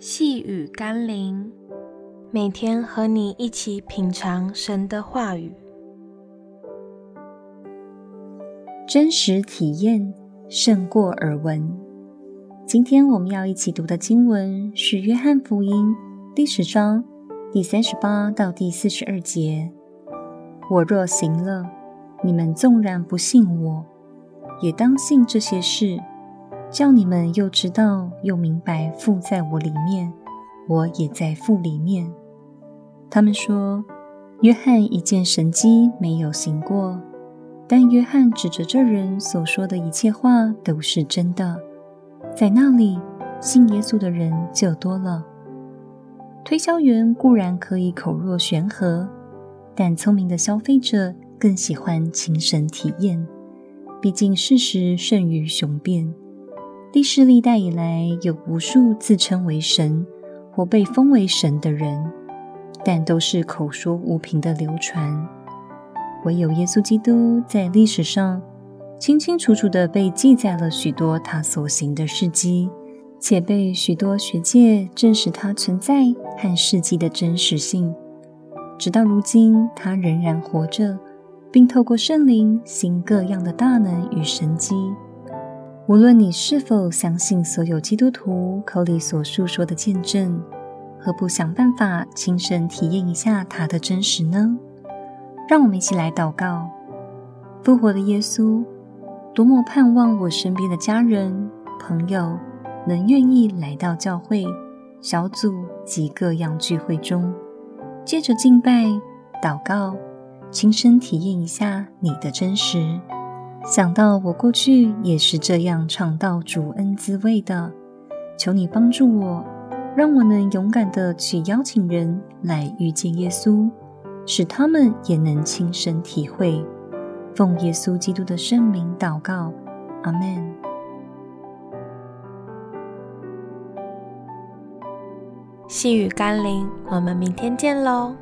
细雨甘霖，每天和你一起品尝神的话语，真实体验胜过耳闻。今天我们要一起读的经文是约翰福音第10章第38到第42节。我若行了，你们纵然不信我，也当信这些事，叫你们又知道又明白父在我里面，我也在父里面。他们说，约翰一件神迹没有行过，但约翰指着这人所说的一切话都是真的。在那里，信耶稣的人就多了。推销员固然可以口若悬河，但聪明的消费者更喜欢亲身体验，毕竟事实胜于雄辩。历世历代以来，有无数自称为神或被封为神的人，但都是口说无凭的流传。唯有耶稣基督在历史上清清楚楚地被记载了许多他所行的事迹，且被许多学界证实他存在和事迹的真实性。直到如今，他仍然活着，并透过圣灵行各样的大能与神迹。无论你是否相信所有基督徒口里所述说的见证，何不想办法亲身体验一下它的真实呢？让我们一起来祷告。复活的耶稣，多么盼望我身边的家人、朋友能愿意来到教会、小组及各样聚会中，借着敬拜、祷告，亲身体验一下你的真实。想到我过去也是这样尝到主恩滋味的，求你帮助我，让我能勇敢地去邀请人来遇见耶稣，使他们也能亲身体会。奉耶稣基督的圣名祷告，阿们。细雨甘霖，我们明天见咯。